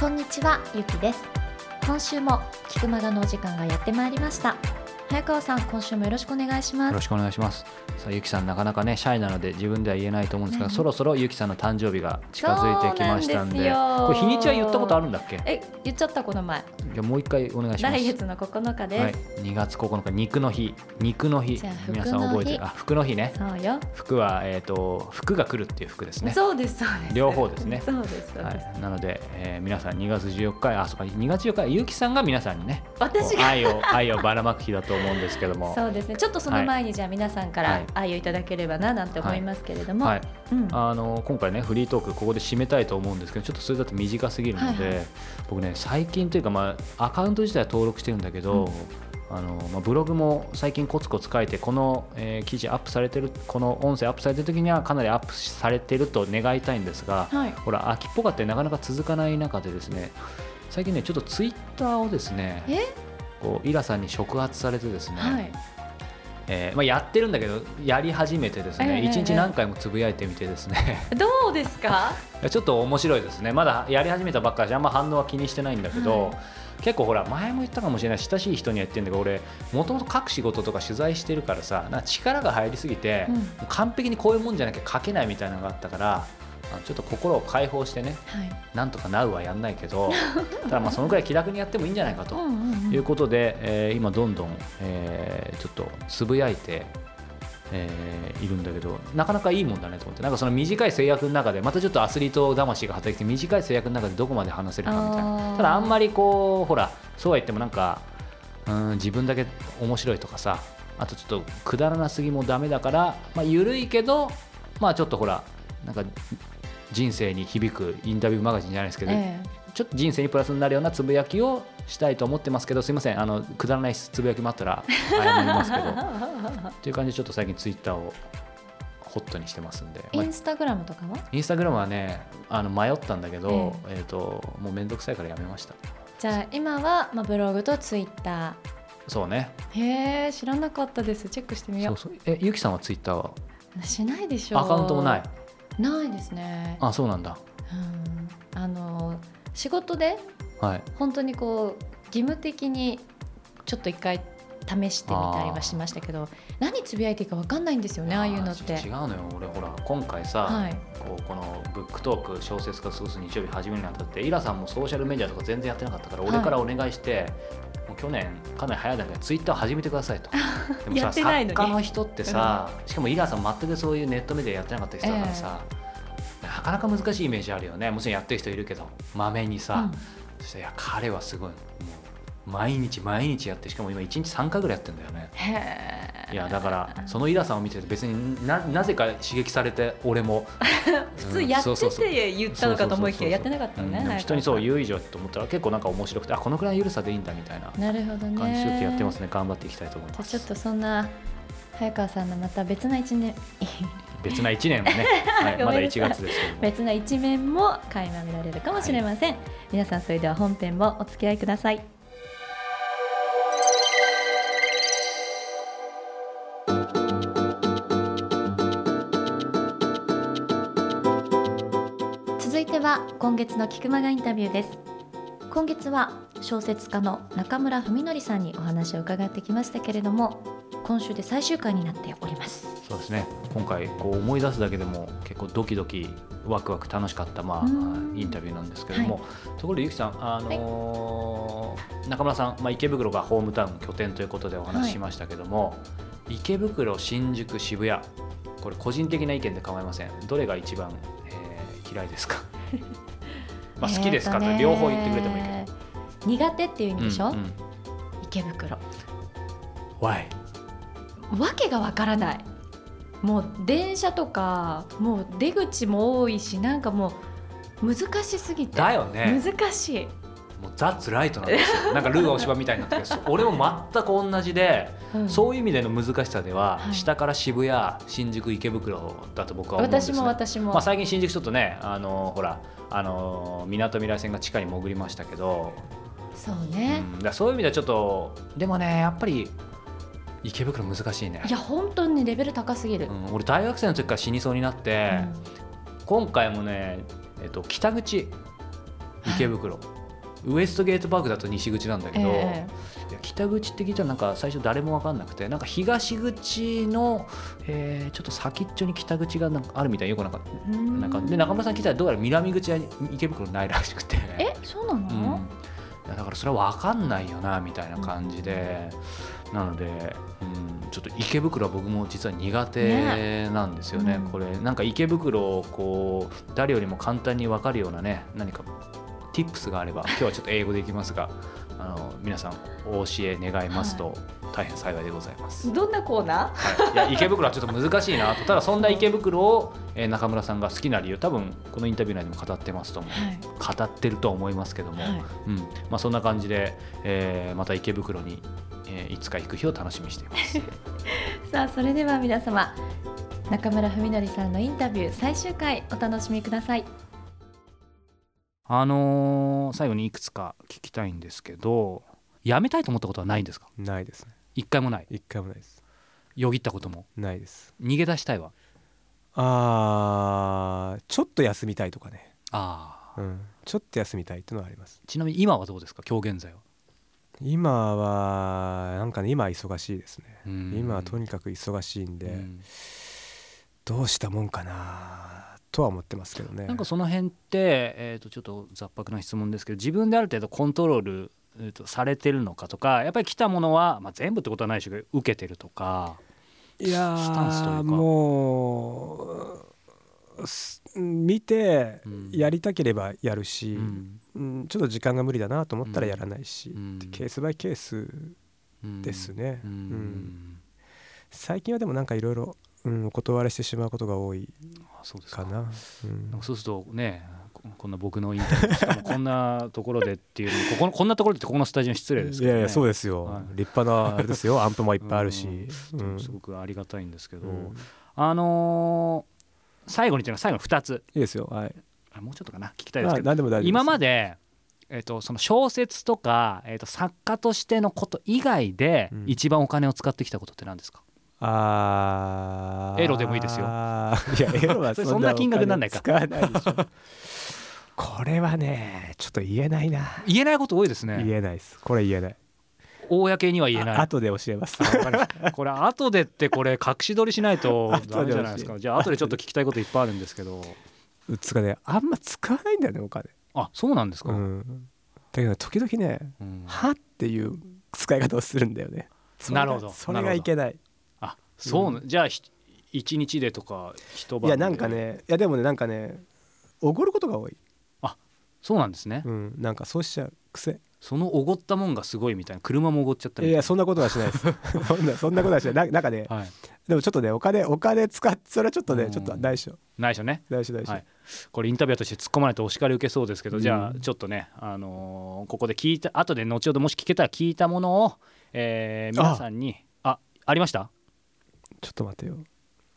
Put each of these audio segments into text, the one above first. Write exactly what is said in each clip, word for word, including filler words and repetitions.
こんにちは、ゆきです。今週もキクマガのお時間がやってまいりました。早川さん、今週もよろしくお願いします。よろしくお願いします。さあ、ゆきさんなかなかねシャイなので自分では言えないと思うんですが、うん、そろそろゆきさんの誕生日が近づいてきましたん で, んでこれ日にちは言ったことあるんだっけ？え、言っちゃったこの前。じゃもう一回お願いします。来月のここのかです、はい、にがつここのか肉の日。肉の日、皆さん覚えてる？あ、服の日ね。そうよ、服は、えー、と服が来るっていう服ですね。そうです、そうです、両方ですね。そうです、そうです、はい、なので、えー、皆さんにがつじゅうよっか、あ、そうか、にがつじゅうよっかはゆきさんが皆さんにね、私が愛を愛をばらまく日だと思うんですけども。そうですね、ちょっとその前に、はい、じゃあ皆さんから愛をいただければななんて思いますけれども、はいはい、うん、あの今回ねフリートークここで締めたいと思うんですけど、ちょっとそれだと短すぎるので、はいはい、僕ね最近というか、まあ、アカウント自体は登録してるんだけど、うん、あのまあ、ブログも最近コツコツ書いて、この、えー、記事アップされてる、この音声アップされてる時にはかなりアップされてると願いたいんですが、はい、ほら秋っぽかってなかなか続かない中でですね、最近ねちょっとツイッターをですね、こうイラさんに触発されてですね、はい、えーまあ、やってるんだけどやり始めてですね、一、えー、日何回もつぶやいてみてですねどうですか？ちょっと面白いですね。まだやり始めたばっかりじゃあんま反応は気にしてないんだけど、はい、結構ほら前も言ったかもしれない、親しい人には言ってるんだけど、俺もともと書く仕事とか取材してるからさ、なんか力が入りすぎて、うん、完璧にこういうもんじゃなきゃ書けないみたいなのがあったから、ちょっと心を解放してね、はい、なんとかなうはやんないけどただまあそのくらい気楽にやってもいいんじゃないかということで、えー、今どんどん、えー、ちょっとつぶやいて、えー、いるんだけど、なかなかいいもんだねと思って、なんかその短い制約の中でまたちょっとアスリート魂が働いて、短い制約の中でどこまで話せるかみたいな。ただあんまりこうほらそうは言ってもなんか、うん、自分だけ面白いとかさ、あとちょっとくだらなすぎもダメだから、まあ、緩いけど、まあ、ちょっとほらなんか人生に響くインタビューマガジンじゃないですけど、ええ、ちょっと人生にプラスになるようなつぶやきをしたいと思ってますけど、すいません、あのくだらないつぶやきもあったら謝りますけどっていう感じで、ちょっと最近ツイッターをホットにしてますんで。インスタグラムとかは？インスタグラムはね、あの迷ったんだけど、えええーともう面倒くさいからやめました。じゃあ今は、まあ、ブログとツイッター。そうね。へー、知らなかったです。チェックしてみよう。そうそう。え、ゆきさんはツイッターは？しないでしょ。アカウントもない。ないですね。あ、そうなんだ。うん、あの仕事で、はい、本当にこう義務的にちょっと一回試してみたりはしましたけど、何つぶやいていいか分かんないんですよね、ああいうのって。違うのよ、俺ほら今回さ、はい、こうこのブックトーク小説家過ごす日曜日始めるにあたって、イラさんもソーシャルメディアとか全然やってなかったから、俺からお願いして、はい、もう去年かなり早いだけどツイッター始めてくださいとでもさやってないのに、作家の人ってさ、うん、しかもイラさん全くそういうネットメディアやってなかった人だからさ、えー、なかなか難しいイメージあるよね。もちろんやってる人いるけどまめにさ、うん、そしていや彼はすごい、もう毎日毎日やって、しかも今いちにちさんかいぐらいやってんだよね。へー、いやだからそのイラさんを見てて別に な, なぜか刺激されて、俺も普通やってて言ったのかと思いきややってなかったね、うん、人にそう言う以上と思ったら結構なんか面白くて、あ、このくらい緩さでいいんだみたいな感じでやってます ね, ね頑張っていきたいと思います。ちょっとそんな早川さんのまた別ないちねん別ないちねんもね、はい、まだいちがつですけども、別な一面も垣間見られるかもしれません、はい、皆さんそれでは本編もお付き合いください。今月のキクマガインタビューです。今月は小説家の中村文則さんにお話を伺ってきましたけれども、今週で最終回になっております。そうですね、今回こう思い出すだけでも結構ドキドキワクワク楽しかった、まあ、インタビューなんですけども、はい、ところでゆきさん、あのーはい、中村さん、まあ、池袋がホームタウン拠点ということでお話ししましたけども、はい、池袋、新宿、渋谷、これ個人的な意見で構いません、どれが一番、えー、嫌いですかまあ好きですかね、両方言ってくれてもいいけど。苦手っていう意味でしょ、うんうん、池袋。 Why？ わけがわからない。もう電車とかもう出口も多いし、なんかもう難しすぎて。だよね、難しい。もうザッツライトなんですよ。なんかルーがお芝みたいになってるけど俺も全く同じで、うん、そういう意味での難しさでは、はい、下から渋谷、新宿、池袋だと僕は思うんですね。私も私も、まあ、最近新宿ちょっとね、あのー、ほら、あのー、港未来線が地下に潜りましたけど、そうね、うん、だそういう意味ではちょっとでもね、やっぱり池袋難しいね。いや本当にレベル高すぎる、うん、俺大学生の時から死にそうになって、うん、今回もね、えっと、北口池袋、はい、ウエストゲートパークだと西口なんだけど、えー、いや北口って聞いたらなんか最初誰も分かんなくて、なんか東口の、えー、ちょっと先っちょに北口がなんかあるみたいな、よくなんかなんかで中村さん聞いたらどうやら南口は池袋ないらしくて、えそうなの、うん、いやだからそれは分かんないよなみたいな感じで、うん、なので、うん、ちょっと池袋は僕も実は苦手なんですよね、うん、これなんか池袋をこう誰よりも簡単に分かるようなね、何かTips があれば、今日はちょっと英語でいきますがあの皆さんお教え願いますと大変幸いでございます、はい、どんなコーナー、はい、いや池袋はちょっと難しいなと。ただそんな池袋を、えー、中村さんが好きな理由、多分このインタビュー内でも語ってますと思う、はい、語ってると思いますけども、はい、うん、まあ、そんな感じで、えー、また池袋に、えー、いつか行く日を楽しみにしていますさあそれでは皆様、中村文則さんのインタビュー最終回お楽しみください。あのー、最後にいくつか聞きたいんですけど、やめたいと思ったことはないんですか？ないですね。一回もない。一回もないです。よぎったこともないです。逃げ出したいは？あー、ちょっと休みたいとかね。あー、うん、ちょっと休みたいっていうのはあります。ちなみに今はどうですか？今日現在は？今はなんかね、今は忙しいですね。今はとにかく忙しいんで、うん、どうしたもんかな。とは思ってますけどね。なんかその辺って、えー、とちょっと雑白な質問ですけど、自分である程度コントロール、えー、とされてるのかとか、やっぱり来たものは、まあ、全部ってことはないし受けてるとか、いやスタンスというか、もう見てやりたければやるし、うん、ちょっと時間が無理だなと思ったらやらないし、うん、ケースバイケースですね、うんうんうん、最近はでもなんかいろいろうん、お断りしてしまうことが多いかな。そうするとね、こんな僕のインタビューしかもこんなところでっていうここのこんなところでってここのスタジオ失礼ですけどね。いやいやそうですよ、はい、立派なあれですよアンプもいっぱいあるし、うんうん、すごくありがたいんですけど、うん、あのー、最後にというのは最後のふたついいですよ、はい、あもうちょっとかな聞きたいですけど、あ、何でも大丈夫です。今まで、えー、とその小説とか、えー、と作家としてのこと以外で一番お金を使ってきたことって何ですか？うん、あエロでもいいですよ。いやエロはそん な, そんな金額なんないか。使わないでしょこれはねちょっと言えないな。言えないこと多いですね。言えないです。これ言えない、公には言えない。あ後で教えます。これ後でってこれ隠し撮りしないとダメじゃないですか。じゃあ後でちょっと聞きたいこといっぱいあるんですけどつかね、あんま使わないんだよねお金。あそうなんですか、うん、だけど時々ね、うん、はっていう使い方をするんだよね。なるほど、それがいけない。そうね、うん、じゃあいちにちでとか一晩で。いやなんかね、いやでもねなんかねおごることが多い。あそうなんですね、うん、なんかそうしちゃう癖。そのおごったもんがすごいみたいな。車もおごっちゃったみたいな。いやそんなことはしないですそ, んなそんなことはしないな。なんかね、はい、でもちょっとねお金お金使ってそれはちょっとねちょっと内緒内緒ね内緒内緒、はい、これインタビュアーとして突っ込まないとお叱り受けそうですけど、うん、じゃあちょっとね、あのー、ここで聞いた後で後ほどもし聞けたら聞いたものを、えー、皆さんに あ, あ, ありました。ちょっと待てよ。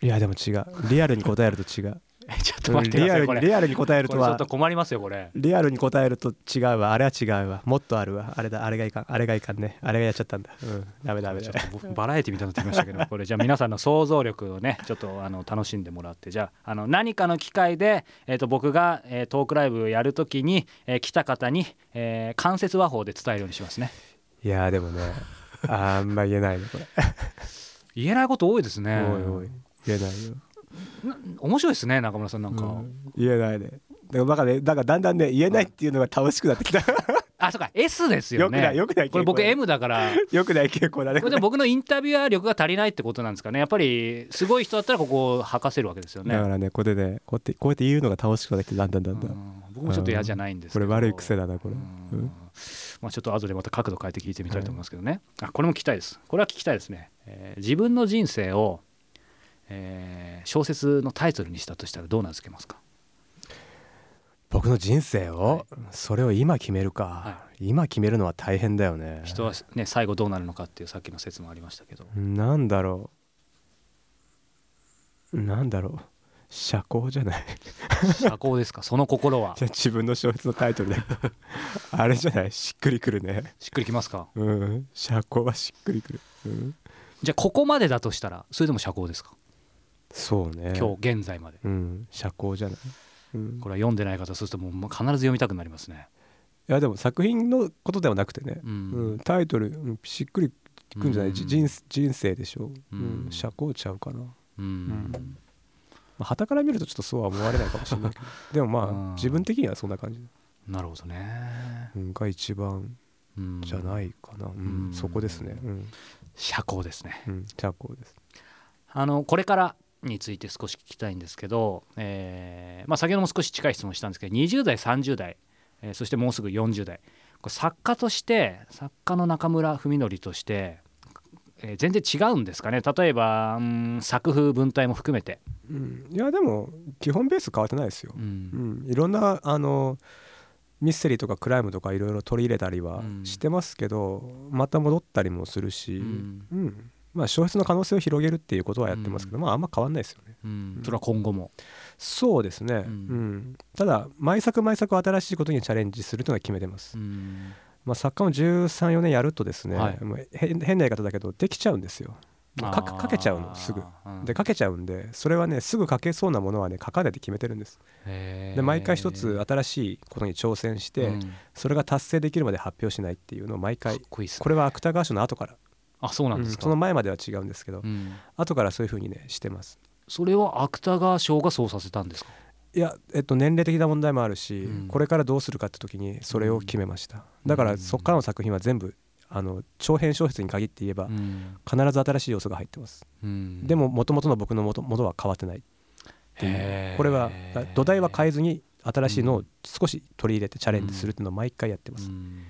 いやでも違う、リアルに答えると違うちょっと待ってください。これリアルに答えるとはちょっと困りますよ。これリアルに答えると違うわ。あれは違うわ。もっとあるわ。あれだ、あれがいかん、あれがいかんね。あれがやっちゃったんだ、うん、ダメダメダメ。ちょっとバラエティみたいになってきましたけどこれじゃあ皆さんの想像力をねちょっとあの楽しんでもらって、じゃあ、 あの何かの機会で、えー、と僕が、えー、トークライブやるときに、えー、来た方に、えー、間接話法で伝えるようにしますね。いやでもねあんま言えないのこれ言えないこと多いですね。おいおい言えないよ。面白いですね中村さんなんか、うん、言えないね。だからね、だからだんだんね言えないっていうのが楽しくなってきたあそうか S ですよね。よくないよくない傾向。これ僕 M だからよくない傾向だね。これで僕のインタビュアー力が足りないってことなんですかね。やっぱりすごい人だったらここを吐かせるわけですよね。だからねこれでねこうやってこうやって言うのが楽しくなってきてだんだんだんだん。僕もちょっと嫌じゃないんですけど、これ悪い癖だなこれ、うんうんまあ、ちょっと後でまた角度変えて聞いてみたいと思いますけどね、はい、あこれも聞きたいです。これは聞きたいですね、えー、自分の人生を、えー、小説のタイトルにしたとしたらどう名付けますか？僕の人生を、はい、それを今決めるか、はい、今決めるのは大変だよね。人は、ね、最後どうなるのかっていうさっきの説もありましたけど、なんだろうなんだろう社交じゃない社交ですか、その心は。自分の小説のタイトルだけどあれじゃない、しっくりくるね。しっくりきますか。うん、社交はしっくりくる、うん、じゃあここまでだとしたらそれでも社交ですか。そうね、今日現在まで、うん、社交じゃない、うん、これは読んでない方するともう必ず読みたくなりますね。いやでも作品のことではなくてね、うんうん、タイトルしっくりくんじゃない、うん、人, 人生でしょ、うんうん、社交ちゃうかな、うん、うんはたから見るとちょっとそうは思われないかもしれないけどでもまあ、うん、自分的にはそんな感じ。なるほどね、うん、が一番じゃないかな、うんうん、そこですね、うん、社交ですね、うん、社交です。あのこれからについて少し聞きたいんですけど、えーまあ、先ほども少し近い質問したんですけどにじゅう代さんじゅう代、えー、そしてもうすぐよんじゅう代、これ作家として作家の中村文則としてえー、全然違うんですかね。例えば、うん、作風文体も含めて、うん、いやでも基本ベース変わってないですよ、うんうん、いろんなあのミステリーとかクライムとかいろいろ取り入れたりはしてますけど、うん、また戻ったりもするし、うんうん、まあ小説の可能性を広げるっていうことはやってますけど、うんまあ、あんま変わんないですよね、うんうん、それは今後もそうですね、うんうん、ただ毎作毎作新しいことにチャレンジするというのは決めてます、うんまあ、作家もじゅうさん、よねんやるとですね、はい、もう変な言い方だけどできちゃうんですよ。か, かけちゃうのすぐでかけちゃうんで、それはねすぐ書けそうなものはね書かないで決めてるんです。で毎回一つ新しいことに挑戦して、うん、それが達成できるまで発表しないっていうのを毎回 こ, いい、ね、これは芥川賞の後から。あ、そうなんですか、うん、その前までは違うんですけど、うん、後からそういう風にねしてます。それは芥川賞がそうさせたんですか。いや、えっと、年齢的な問題もあるし、うん、これからどうするかって時にそれを決めました、うん、だからそっからの作品は全部あの長編小説に限って言えば、うん、必ず新しい要素が入ってます、うん、でも元々の僕のものは変わってないっていう、これは土台は変えずに新しいのを少し取り入れてチャレンジするっていうのを毎回やってます、うんうん、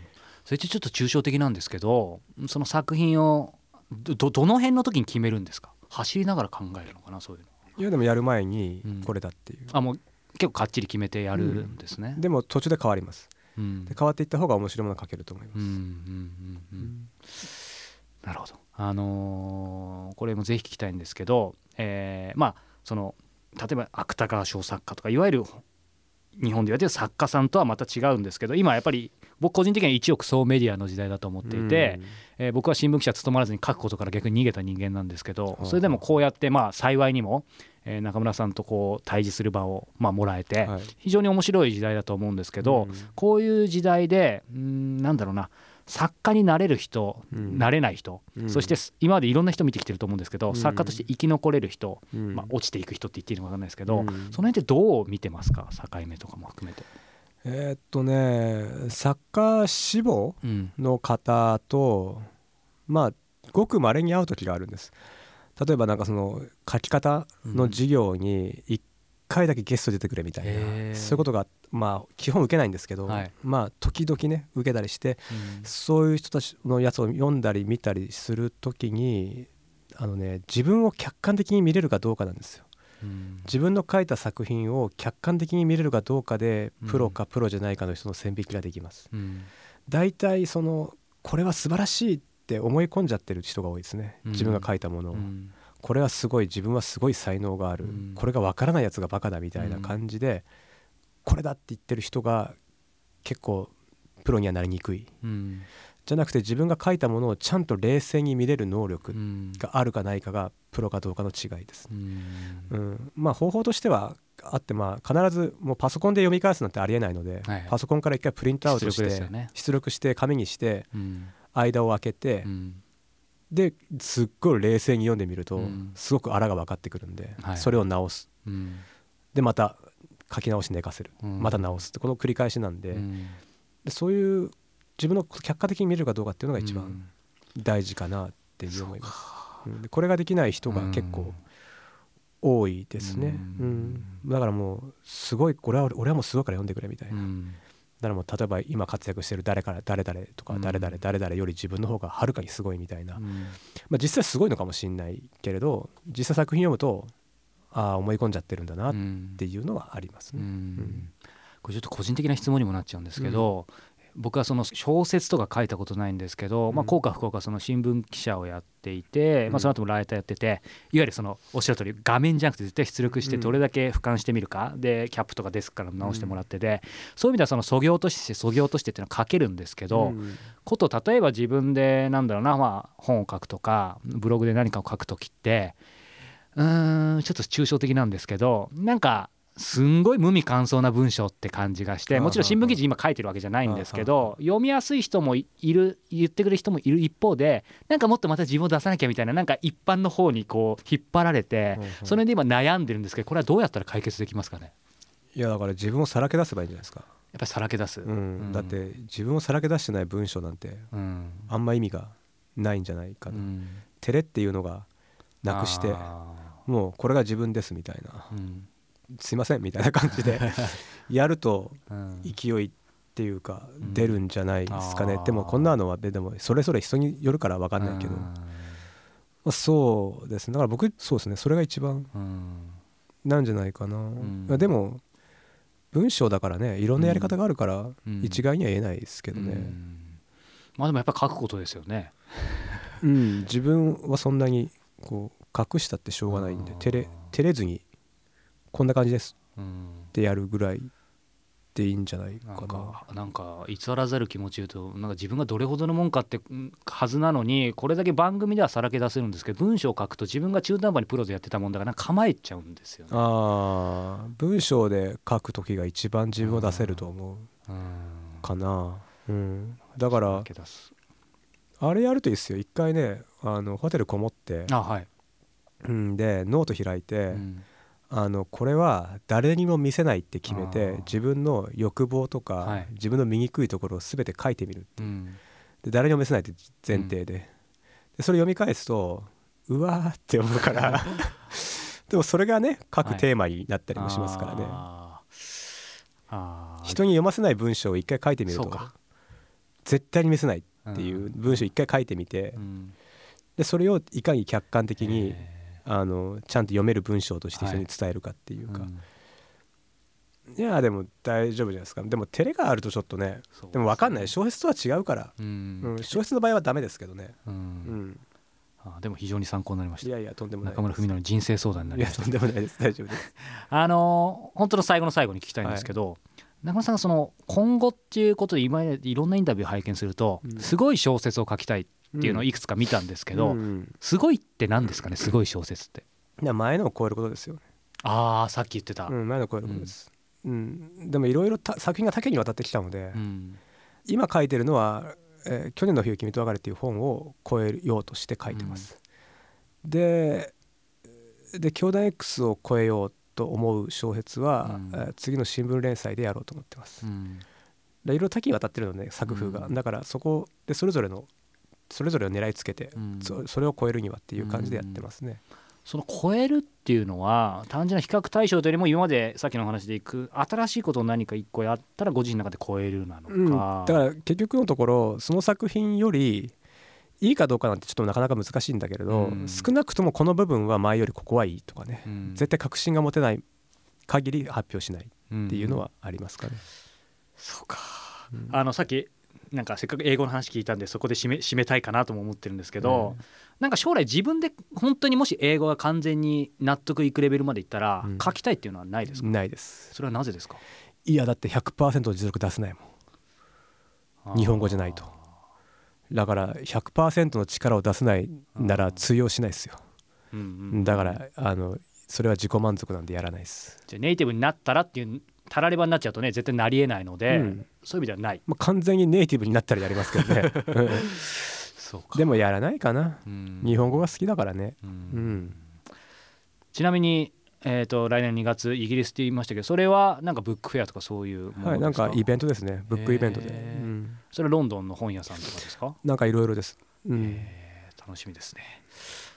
それってちょっと抽象的なんですけど、その作品を ど, どの辺の時に決めるんですか。走りながら考えるのかな、そういうの。いやでもやる前にこれだっていう、うん、あもう結構かっちり決めてやるんですね、うん、でも途中で変わります、うん、で変わっていった方が面白いものを書けると思います。なるほど、あのー、これもぜひ聞きたいんですけど、えー、まあその例えば芥川賞作家とかいわゆる日本で言われている作家さんとはまた違うんですけど、今やっぱり僕個人的には一億総メディアの時代だと思っていて、え僕は新聞記者務まらずに書くことから逆に逃げた人間なんですけど、それでもこうやってまあ幸いにもえ中村さんとこう対峙する場をまあもらえて非常に面白い時代だと思うんですけど、こういう時代でんなんだろうな、作家になれる人、うん、なれない人、うん、そして今までいろんな人見てきてると思うんですけど、うん、作家として生き残れる人、うんまあ、落ちていく人って言っていいのか分かんないですけど、うん、その辺ってどう見てますか、境目とかも含めて。えー、っとね作家志望の方と、うん、まあごくまれに会う時があるんです。例えばなんかその書き方の授業にいっかいだけゲスト出てくれみたいな、うん、そういうことがまあ基本受けないんですけど、はい、まあ時々ね受けたりして、うん、そういう人たちのやつを読んだり見たりするときにあのね自分を客観的に見れるかどうかなんですよ、うん、自分の書いた作品を客観的に見れるかどうかでプロかプロじゃないかの人の線引きができます、うん、だいたいそのこれは素晴らしいって思い込んじゃってる人が多いですね、自分が書いたものを、うんうん、これはすごい自分はすごい才能がある、うん、これがわからないやつがバカだみたいな感じで、うんこれだって言ってる人が結構プロにはなりにくい、うん、じゃなくて自分が書いたものをちゃんと冷静に見れる能力があるかないかがプロかどうかの違いです、ねうんうん、まあ方法としてはあってまあ必ずもうパソコンで読み返すなんてありえないので、はいはい、パソコンから一回プリントアウトして出 力,、ね、出力して紙にして間を空けて、うん、ですっごい冷静に読んでみるとすごくあらが分かってくるんで、はい、それを直す、うん、でまた書き直し寝かせる、うん、また直すってこの繰り返しなんで、うん、でそういう自分の客観的に見れるかどうかっていうのが一番大事かなっていう思います、うんうん、でこれができない人が結構多いですね、うんうん、だからもうすごいこれは俺はもうすごいから読んでくれみたいな、うん、だからもう例えば今活躍してる誰から誰々とか誰々誰々より自分の方がはるかにすごいみたいな、うんまあ、実際すごいのかもしれないけれど実際作品読むとあ思い込んじゃってるんだなっていうのはありますね、うんうん、これちょっと個人的な質問にもなっちゃうんですけど、うん、僕はその小説とか書いたことないんですけど、うん、まあ、幸か不幸かその新聞記者をやっていて、うん、まあ、その後もライターやってて、いわゆるそのおっしゃる通り画面じゃなくて絶対出力してどれだけ俯瞰してみるか、うん、でキャップとかデスクから直してもらってで、うん、そういう意味ではそのそぎ落としてそぎ落としてっていうのは書けるんですけど、うん、こと例えば自分でなんだろうな、まあ、本を書くとかブログで何かを書くときってうーんちょっと抽象的なんですけど、なんかすんごい無味乾燥な文章って感じがして、もちろん新聞記事今書いてるわけじゃないんですけど、読みやすい人もいる、言ってくれる人もいる一方で、なんかもっとまた自分を出さなきゃみたいな、なんか一般の方にこう引っ張られて、それで今悩んでるんですけど、これはどうやったら解決できますかね。いやだから自分をさらけ出せばいいんじゃないですか。やっぱりさらけ出す、うんうん、だって自分をさらけ出してない文章なんてあんま意味がないんじゃないかな、うん、照れっていうのがなくして、もうこれが自分ですみたいな、うんすいませんみたいな感じでやると勢いっていうか出るんじゃないですかね、うん、でもこんなのはでもそれぞれ人によるから分かんないけど、うんまあ、そうですね、だから僕そうですね、それが一番なんじゃないかな、うん、でも文章だからね、いろんなやり方があるから一概には言えないですけどね、うんうん、まあでもやっぱ書くことですよね、うん、自分はそんなにこう隠したってしょうがないんで、照れ、照れずにこんな感じですってやるぐらいでいいんじゃないかな、うん、なんか、なんか偽らざる気持ち言うと、なんか自分がどれほどのもんかってはずなのに、これだけ番組ではさらけ出せるんですけど、文章を書くと自分が中途半端にプロでやってたもんだから、なんか構えちゃうんですよね。ああ、文章で書くときが一番自分を出せると思う、うん、かな、うん、だからあれやるといいですよ。一回ね、あのホテルこもって、あ、はい、うん、でノート開いて、うん、あのこれは誰にも見せないって決めて、自分の欲望とか、はい、自分の醜いところを全て書いてみるって、うん、で誰にも見せないって前提 で,、うん、でそれ読み返すとうわーって思うからでもそれがね書くテーマになったりもしますからね、はい、ああ人に読ませない文章を一回書いてみると、絶対に見せないっていう文章を一回書いてみて、うん、でそれをいかに客観的にあのちゃんと読める文章として人に伝えるかっていうか、はい、うん、いやでも大丈夫じゃないですか。でも照れがあるとちょっと ね, で, ねでも分かんない、小説とは違うから、うんうん、小説の場合はダメですけどね、うんうん、あでも非常に参考になりました。いやいやとんでもないです。中村文乃の人生相談になりました。いやとんでもないです、大丈夫ですあの本当の最後の最後に聞きたいんですけど、はい、中村さんがその今後っていうことで今いろんなインタビュー拝見すると、うん、すごい小説を書きたいっていうのをいくつか見たんですけど、うんうん、すごいって何ですかね、すごい小説って。いや前のを超えることですよね。ああさっき言ってた、うん、前のを超えることです、うんうん、でもいろいろ作品が多岐にわたってきたので、うん、今書いてるのは、えー、去年の冬君と別れっていう本を超えようとして書いてます、うん、でで教団 X を超えようと思う小説は、うん、次の新聞連載でやろうと思ってます、うん、でいろいろ多岐にわたってるのね作風が、うん、だからそこでそれぞれのそれぞれを狙いつけて、うん、そ, それを超えるにはっていう感じでやってますね、うん、その超えるっていうのは単純な比較対象というよりも、今までさっきの話でいく新しいことを何か一個やったらご自身の中で超えるなのか、うん、だから結局のところその作品よりいいかどうかなんてちょっとなかなか難しいんだけれど、うん、少なくともこの部分は前よりここはいいとかね、うん、絶対確信が持てない限り発表しないっていうのはありますかね、うん、そうか、うん、あのさっきなんかせっかく英語の話聞いたんでそこで締め、締めたいかなとも思ってるんですけど、うん、なんか将来自分で本当にもし英語が完全に納得いくレベルまでいったら、うん、書きたいっていうのはないですか。ないです。それはなぜですか。いやだって ひゃくパーセント 実力出せないもん、日本語じゃないと。だから ひゃくパーセント の力を出せないなら通用しないですよ、うんうん、だからあのそれは自己満足なんでやらないです。じゃあネイティブになったらっていうたらればになっちゃうとね絶対なりえないので、うん、そういう意味ではない、まあ、完全にネイティブになったらやりますけどねそうかでもやらないかな、うん、日本語が好きだからね、うんうん、ちなみに、えー、と来年にがつイギリスって言いましたけど、それはなんかブックフェアとかそういうものですか。はい、なんかイベントですね、ブックイベントで、うん、それはロンドンの本屋さんとかですか。なんかいろいろです、うん、楽しみですね。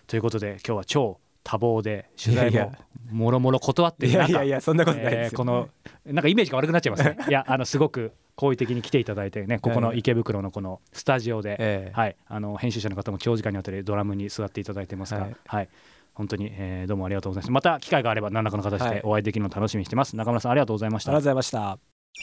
ということで今日は超多忙で取材ももろもろ断っていやいやいやそんなことないですよ、えー、このなんかイメージが悪くなっちゃいますねいやあのすごく好意的に来ていただいてね、ここの池袋のこのスタジオで、えーはい、あの編集者の方も長時間にわたりドラムに座っていただいてますが、はいはい、本当に、えー、どうもありがとうございました。また機会があれば何らかの形でお会いできるのを楽しみにしてます、はい、中村さんありがとうございました。ありがとうございました。教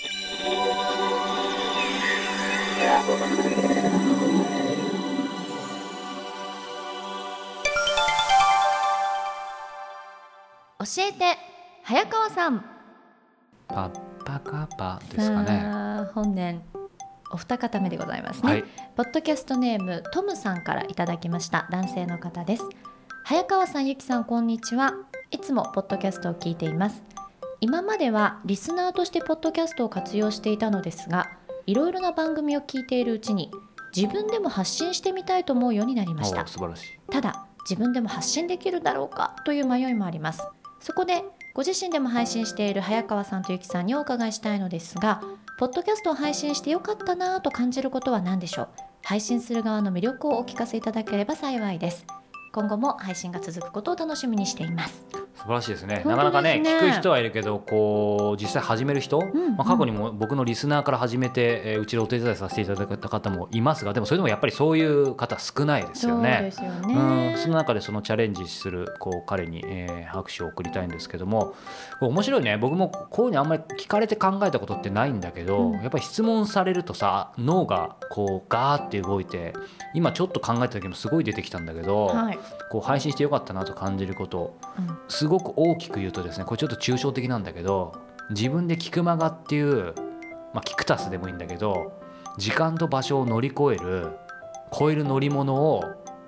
えて早川さん。パッパカパですかね。本年お二方目でございますね、はい、ポッドキャストネームトムさんからいただきました。男性の方です。早川さん、ゆきさん、こんにちは。いつもポッドキャストを聞いています。今まではリスナーとしてポッドキャストを活用していたのですが、いろいろな番組を聞いているうちに自分でも発信してみたいと思うようになりました。素晴らしい。ただ自分でも発信できるだろうかという迷いもあります。そこでご自身でも配信している早川さんとゆきさんにお伺いしたいのですが、ポッドキャストを配信してよかったなと感じることは何でしょう。配信する側の魅力をお聞かせいただければ幸いです。今後も配信が続くことを楽しみにしています。素晴らしいですね。なかなかね、聞く人はいるけど、こう実際始める人、うんうんまあ、過去にも僕のリスナーから始めて、えー、うちでお手伝いさせていただいた方もいますが、でもそれでもやっぱりそういう方少ないですよね。 そうですよね。うん、その中でそのチャレンジするこう彼に、えー、拍手を送りたいんですけども、面白いね。僕もこういうのあんまり聞かれて考えたことってないんだけど、うん、やっぱり質問されるとさ、脳がこうガーって動いて、今ちょっと考えた時もすごい出てきたんだけど、はい、こう配信してよかったなと感じること、うんすごく大きく言うとですね、これちょっと抽象的なんだけど、自分でキクマガっていう、まあ、キクタスでもいいんだけど、時間と場所を乗り越える超える乗り物を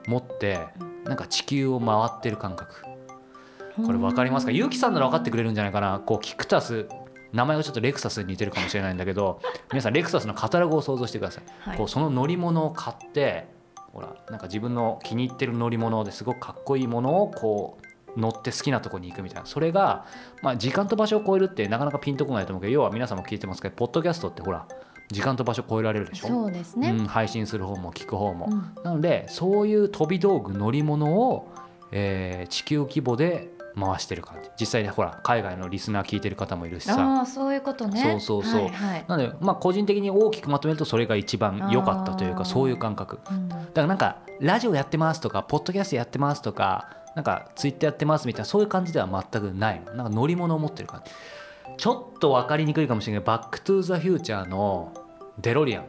持ってなんか地球を回ってる感覚、これ分かりますか。ゆうきさんなら分かってくれるんじゃないかな。こうキクタス、名前がちょっとレクサスに似てるかもしれないんだけど皆さんレクサスのカタログを想像してください、はい、こうその乗り物を買って、ほらなんか自分の気に入ってる乗り物ですごくかっこいいものをこう乗って好きなとこに行くみたいな。それが、まあ、時間と場所を超えるってなかなかピンとこないと思うけど、要は皆さんも聞いてますけど、ポッドキャストってほら時間と場所超えられるでしょ。そうですね、うん、配信する方も聞く方も、うん、なのでそういう飛び道具乗り物を、えー、地球規模で回してる感じ。実際にほら海外のリスナー聞いてる方もいるしさ。あ、そういうことね。そうそうそう、はいはい、なので、まあ、個人的に大きくまとめるとそれが一番良かったというか、そういう感覚、うん、だからなんかラジオやってますとかポッドキャストやってますとかなんかツイッターやってますみたいな、そういう感じでは全くない。なんか乗り物を持ってる感じ。ちょっと分かりにくいかもしれないけど、バックトゥーザフューチャーのデロリアン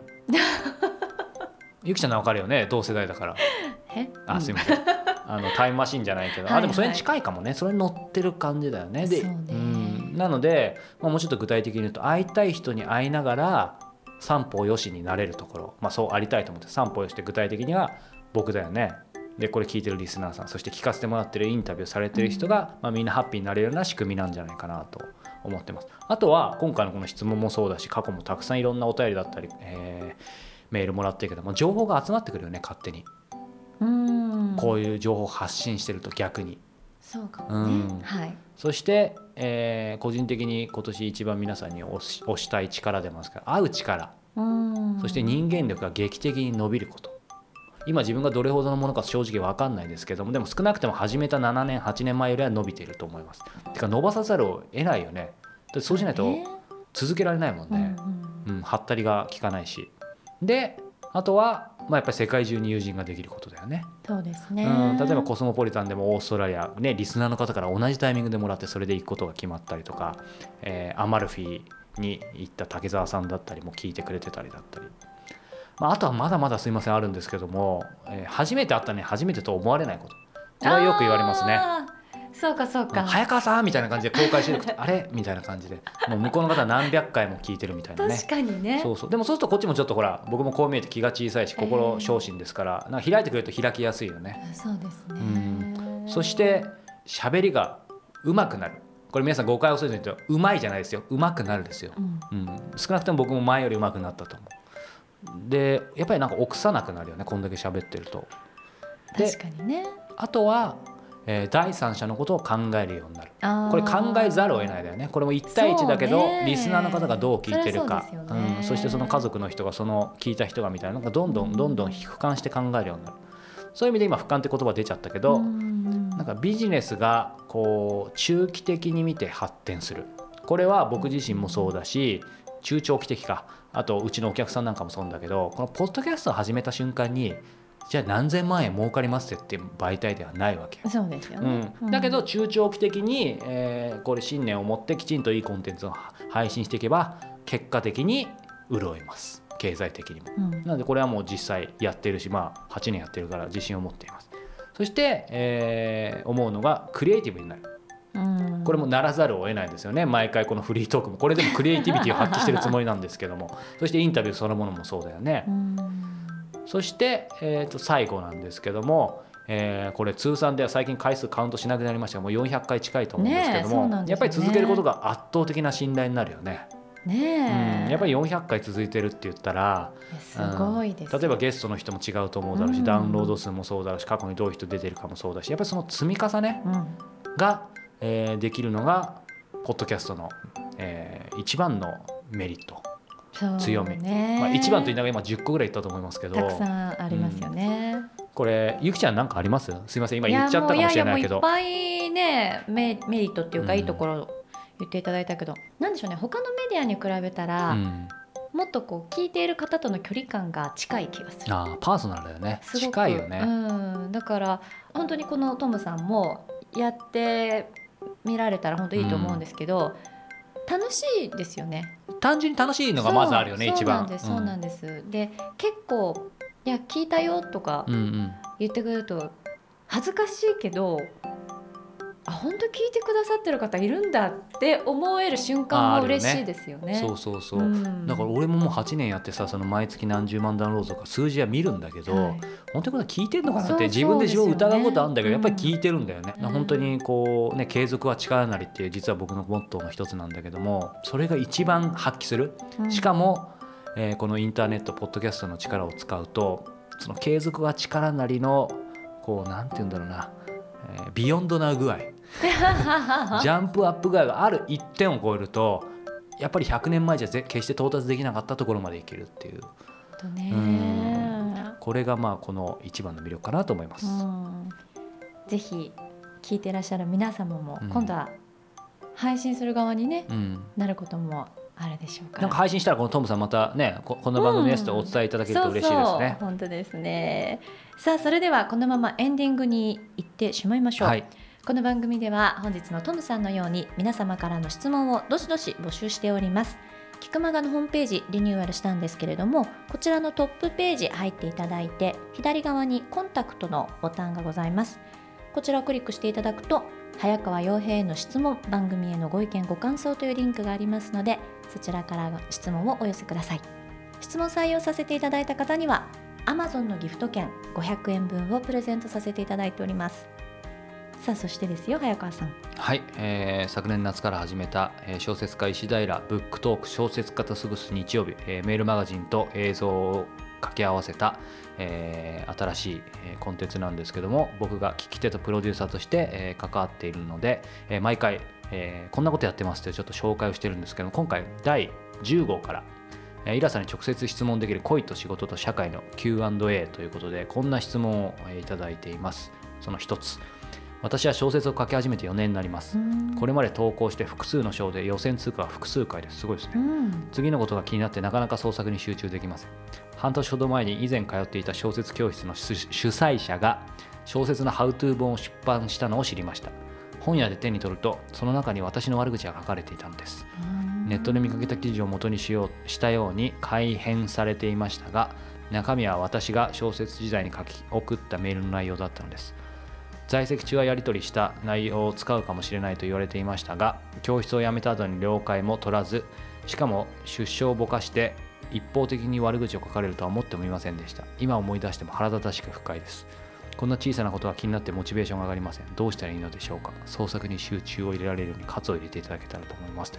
ゆきちゃんは分かるよね、同世代だから。えあ、すいませんあのタイムマシンじゃないけどあでもそれに近いかもね、はいはい、それに乗ってる感じだよね。で、そうね、うん、なので、まあ、もうちょっと具体的に言うと、会いたい人に会いながら三方よしになれるところ、まあ、そうありたいと思って、三方よしって具体的には僕だよね。でこれ聞いてるリスナーさん、そして聞かせてもらってるインタビューされてる人が、まあ、みんなハッピーになれるような仕組みなんじゃないかなと思ってます。あとは今回のこの質問もそうだし、過去もたくさんいろんなお便りだったり、えー、メールもらってるけども、情報が集まってくるよね、勝手に。うーん、こういう情報を発信してると逆にそうかもね、うん、はい、そして、えー、個人的に今年一番皆さんに推し、推したい力出ますから、会う力、うーん、そして人間力が劇的に伸びること。今自分がどれほどのものか正直分かんないですけども、でも少なくても始めたななねんはちねんまえよりは伸びていると思います。てか伸ばさざるを得ないよね。でそうしないと続けられないもんね、うんうんうん、はったりが効かないし。であとは、まあ、やっぱり世界中に友人ができることだよね。そうですね、うん、例えばコスモポリタンでもオーストラリア、ね、リスナーの方から同じタイミングでもらってそれで行くことが決まったりとか、えー、アマルフィに行った竹澤さんだったりも聞いてくれてたりだったり、あとはまだまだすいませんあるんですけども、えー、初めて会ったね、初めてと思われないこと、これはよく言われますね。そうかそうか、うん、早川さんみたいな感じで公開してなくてあれみたいな感じで、もう向こうの方は何百回も聞いてるみたいなね。確かにね。そうそう、でもそうするとこっちもちょっとほら、僕もこう見えて気が小さいし心小心ですから、えー、なんか開いてくれると開きやすいよね。そうですね、うん、そして喋りが上手くなる。これ皆さん誤解を恐れずに言うと、うまいじゃないですよ、上手くなるですよ、うんうん、少なくとも僕も前より上手くなったと思う。でやっぱりなんか臆さなくなるよね、こんだけ喋ってると。確かにね。あとは、えー、第三者のことを考えるようになる。これ考えざるを得ないだよね。これもいち対いちだけど、リスナーの方がどう聞いてるか、 そ, う、うん、そしてその家族の人が、その聞いた人がみたいなのがどんどんどんどん俯瞰して考えるようになる。そういう意味で今俯瞰って言葉出ちゃったけど、なんかビジネスがこう中期的に見て発展する。これは僕自身もそうだし、中長期的か、あとうちのお客さんなんかもそうだけど、このポッドキャストを始めた瞬間にじゃあ何千万円儲かりますってって媒体ではないわけ。そうですよね、うん、だけど中長期的に、えー、これ信念を持ってきちんといいコンテンツを配信していけば、結果的に潤います、経済的にも、うん、なのでこれはもう実際やってるし、まあ、はちねんやってるから自信を持っています。そして、えー、思うのがクリエイティブになる、うん、これもならざるを得ないんですよね。毎回このフリートークもこれでもクリエイティビティを発揮してるつもりなんですけどもそしてインタビューそのものもそうだよね、うん、そして、えー、と最後なんですけども、えー、これ通算では最近回数カウントしなくなりましたがもうよんひゃっかい近いと思うんですけども、ねね、やっぱり続けることが圧倒的な信頼になるよね。ねえ、うん、やっぱりよんひゃっかい続いてるって言ったらすごいです、うん、例えばゲストの人も違うと思うだろうし、うん、ダウンロード数もそうだろうし過去にどういう人出てるかもそうだしやっぱりその積み重ねが、うんえー、できるのがポッドキャストの、えー、一番のメリット、強み、まあ、一番と言いながら今じゅっこぐらい言ったと思いますけどたくさんありますよね、うん、これゆきちゃんなんかあります？すいません今言っちゃったかもしれないけどいっぱいねメリットっていうかいいところ、うん言っていただいたけどなんでしょうね他のメディアに比べたら、うん、もっとこう聞いている方との距離感が近い気がする。あパーソナルだよね近いよね、うん、だから本当にこのトムさんもやってみられたら本当にいいと思うんですけど、うん、楽しいですよね。単純に楽しいのがまずあるよね一番。そうなんです、うん、で結構いや聞いたよとか言ってくれると恥ずかしいけどあ本当聞いてくださってる方いるんだって思える瞬間も嬉しいですよね。そうそうそう、うん、だから俺ももうはちねんやってさその毎月何十万ダウンロードとか数字は見るんだけど、はい、本当に聞いてるのかなって自分で自分を疑うことあるんだけど、ね、やっぱり聞いてるんだよね、うん、本当にこうね継続は力なりっていう実は僕のモットーの一つなんだけどもそれが一番発揮する、うん、しかも、えー、このインターネットポッドキャストの力を使うとその継続は力なりのこうなんて言うんだろうなビヨンドな具合ジャンプアップ具合があるいってんを超えるとやっぱりひゃくねんまえじゃ決して到達できなかったところまでいけるっていう、ね、うんこれがまあこの一番の魅力かなと思います。うんぜひ聞いてらっしゃる皆様も今度は配信する側に、ねうん、なることもあるでしょうか。なんか配信したらこのトムさんまたね こ, この番組ですとお伝えいただけると嬉しいですね、うん、そうそう本当ですね。さあそれではこのままエンディングに行ってしまいましょう、はい、この番組では本日のトムさんのように皆様からの質問をどしどし募集しております。キクマガのホームページリニューアルしたんですけれどもこちらのトップページ入っていただいて左側にコンタクトのボタンがございます。こちらをクリックしていただくと早川洋平への質問番組へのご意見ご感想というリンクがありますのでそちらから質問をお寄せください。質問採用させていただいた方にはAmazon のギフト券ごひゃくえんぶんをプレゼントさせていただいております。さあそしてですよ早川さんはい、えー、昨年夏から始めた、えー、小説家石平ブックトーク小説家とすぐす日曜日、えー、メールマガジンと映像を掛け合わせた、えー、新しいコンテンツなんですけども僕が聞き手とプロデューサーとして、えー、関わっているので、えー、毎回、えー、こんなことやってますというちょっと紹介をしてるんですけども今回だいじゅうごうからイラさんに直接質問できる恋と仕事と社会の キューアンドエー ということでこんな質問をいただいています。その一つ、私は小説を書き始めてよねんになります。これまで投稿して複数の賞で予選通過は複数回です。すごいですね。次のことが気になってなかなか創作に集中できません。半年ほど前に以前通っていた小説教室の主催者が小説のハウトゥー本を出版したのを知りました。本屋で手に取るとその中に私の悪口が書かれていたのです。ネットで見かけた記事を元にしようしたように改編されていましたが中身は私が小説時代に書き送ったメールの内容だったのです。在籍中はやり取りした内容を使うかもしれないと言われていましたが教室を辞めた後に了解も取らずしかも出所をぼかして一方的に悪口を書かれるとは思ってもいませんでした。今思い出しても腹立たしく不快です。こんな小さなことが気になってモチベーションが上がりません。どうしたらいいのでしょうか。創作に集中を入れられるように活を入れていただけたらと思います。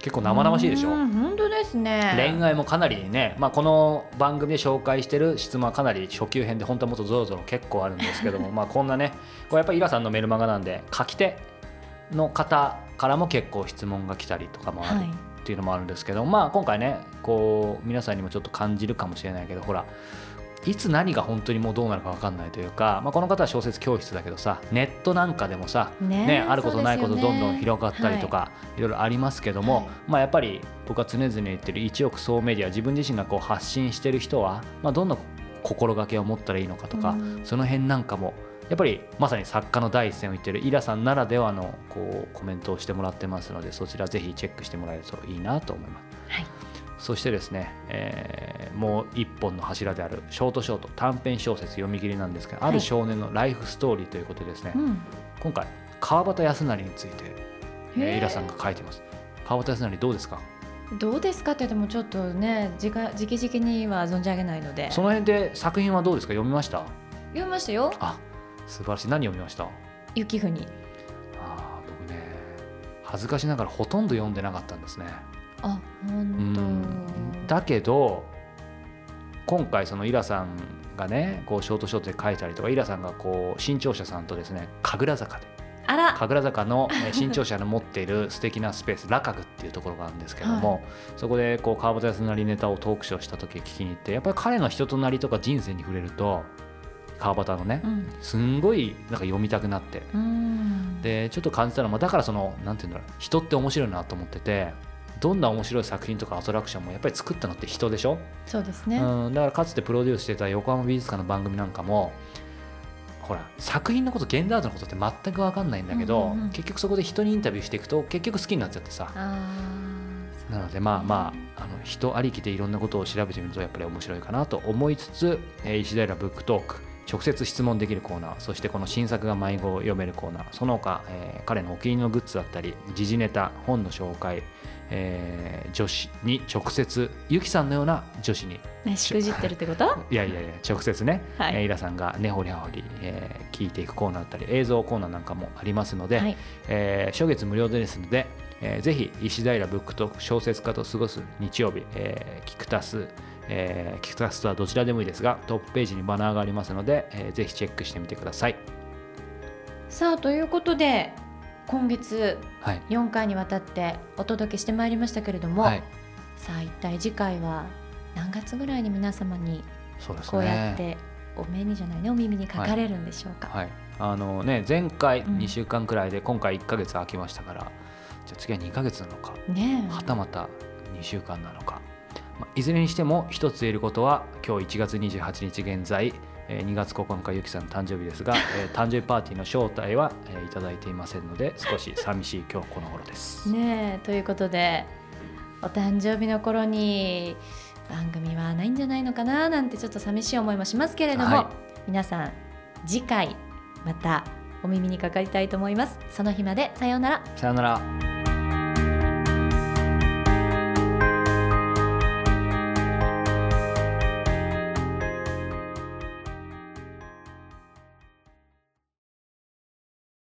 結構生々しいでしょ。本当ですね。恋愛もかなりね、まあ、この番組で紹介してる質問はかなり初級編で本当はもっとゾロゾロ結構あるんですけどもまあこんなねこれやっぱりイラさんのメルマガなんで書き手の方からも結構質問が来たりとかもあるっていうのもあるんですけど、はい、まあ今回ねこう皆さんにもちょっと感じるかもしれないけどほらいつ何が本当にもうどうなるか分かんないというか、まあ、この方は小説教室だけどさネットなんかでもさ、ねね、あることないことどんどん広がったりとか、はい、いろいろありますけども、はいまあ、やっぱり僕は常々言ってるいちおく総メディア自分自身がこう発信してる人は、まあ、どんな心がけを持ったらいいのかとか、うん、その辺なんかもやっぱりまさに作家の第一線を言っているイラさんならではのこうコメントをしてもらってますので、そちらぜひチェックしてもらえるといいなと思います、はい、そしてですね、えー、もう一本の柱であるショートショート短編小説読み切りなんですけど、はい、ある少年のライフストーリーということでですね、うん、今回川端康成についてイラさんが書いてます。川端康成どうですかどうですかって言ってもちょっとねじかじきじきには存じ上げないので、その辺で作品はどうですか、読みました？読みましたよ。あ、素晴らしい。何読みました？雪国。あ、僕ね恥ずかしながらほとんど読んでなかったんですね。あ、本当だけど今回そのイラさんがねこうショートショートで書いたりとか、イラさんがこう新潮社さんとですね神楽坂で、あら神楽坂の新潮社の持っている素敵なスペースラカグっていうところがあるんですけども、はい、そこでこう川端康成ネタをトークショーした時聞きに行って、やっぱり彼の人となりとか人生に触れると川端のね、うん、すんごいなんか読みたくなって、うん、でちょっと感じたのは、まあ、だからそのなんていうんだろう、人って面白いなと思ってて、どんな面白い作品とかアトラクションもやっぱり作ったのって人でしょ。そうですね、うん、だからかつてプロデュースしてた横浜美術館の番組なんかもほら作品のこと現代アートのことって全く分かんないんだけど、うんうんうん、結局そこで人にインタビューしていくと結局好きになっちゃってさ、あ、なのでまあまあ、あの人ありきでいろんなことを調べてみるとやっぱり面白いかなと思いつつ、えー、石平ブックトーク直接質問できるコーナー、そしてこの新作が迷子を読めるコーナー、その他、えー、彼のお気に入りのグッズだったり時事ネタ本の紹介、えー、女子に直接ゆきさんのような女子に、ね、しくじってるってこといやいやいや直接ね、はい、えー、イラさんがねほりゃほり、えー、聞いていくコーナーだったり映像コーナーなんかもありますので、はい、えー、初月無料ですので、えー、ぜひ石平ブックトーク小説家と過ごす日曜日、えー、キクタスえー、キクタスとはどちらでもいいですがトップページにバナーがありますので、えー、ぜひチェックしてみてください。さあということで今月よんかいにわたってお届けしてまいりましたけれども、はい、さあ一体次回は何月ぐらいに皆様にこうやってお目にじゃないねお耳にかかれるんでしょうか、はいはい、あのね前回にしゅうかんくらいで、うん、今回いっかげつ空きましたから、じゃあ次はにかげつなのか、ね、はたまたにしゅうかんなのか、いずれにしても一つ言えることは今日いちがつにじゅうはちにち現在にがつここのかゆきさんの誕生日ですが誕生日パーティーの招待はいただいていませんので少し寂しい今日この頃ですねえ。ということでお誕生日の頃に番組はないんじゃないのかななんてちょっと寂しい思いもしますけれども、はい、皆さん次回またお耳にかかりたいと思います。その日までさようなら。さようなら。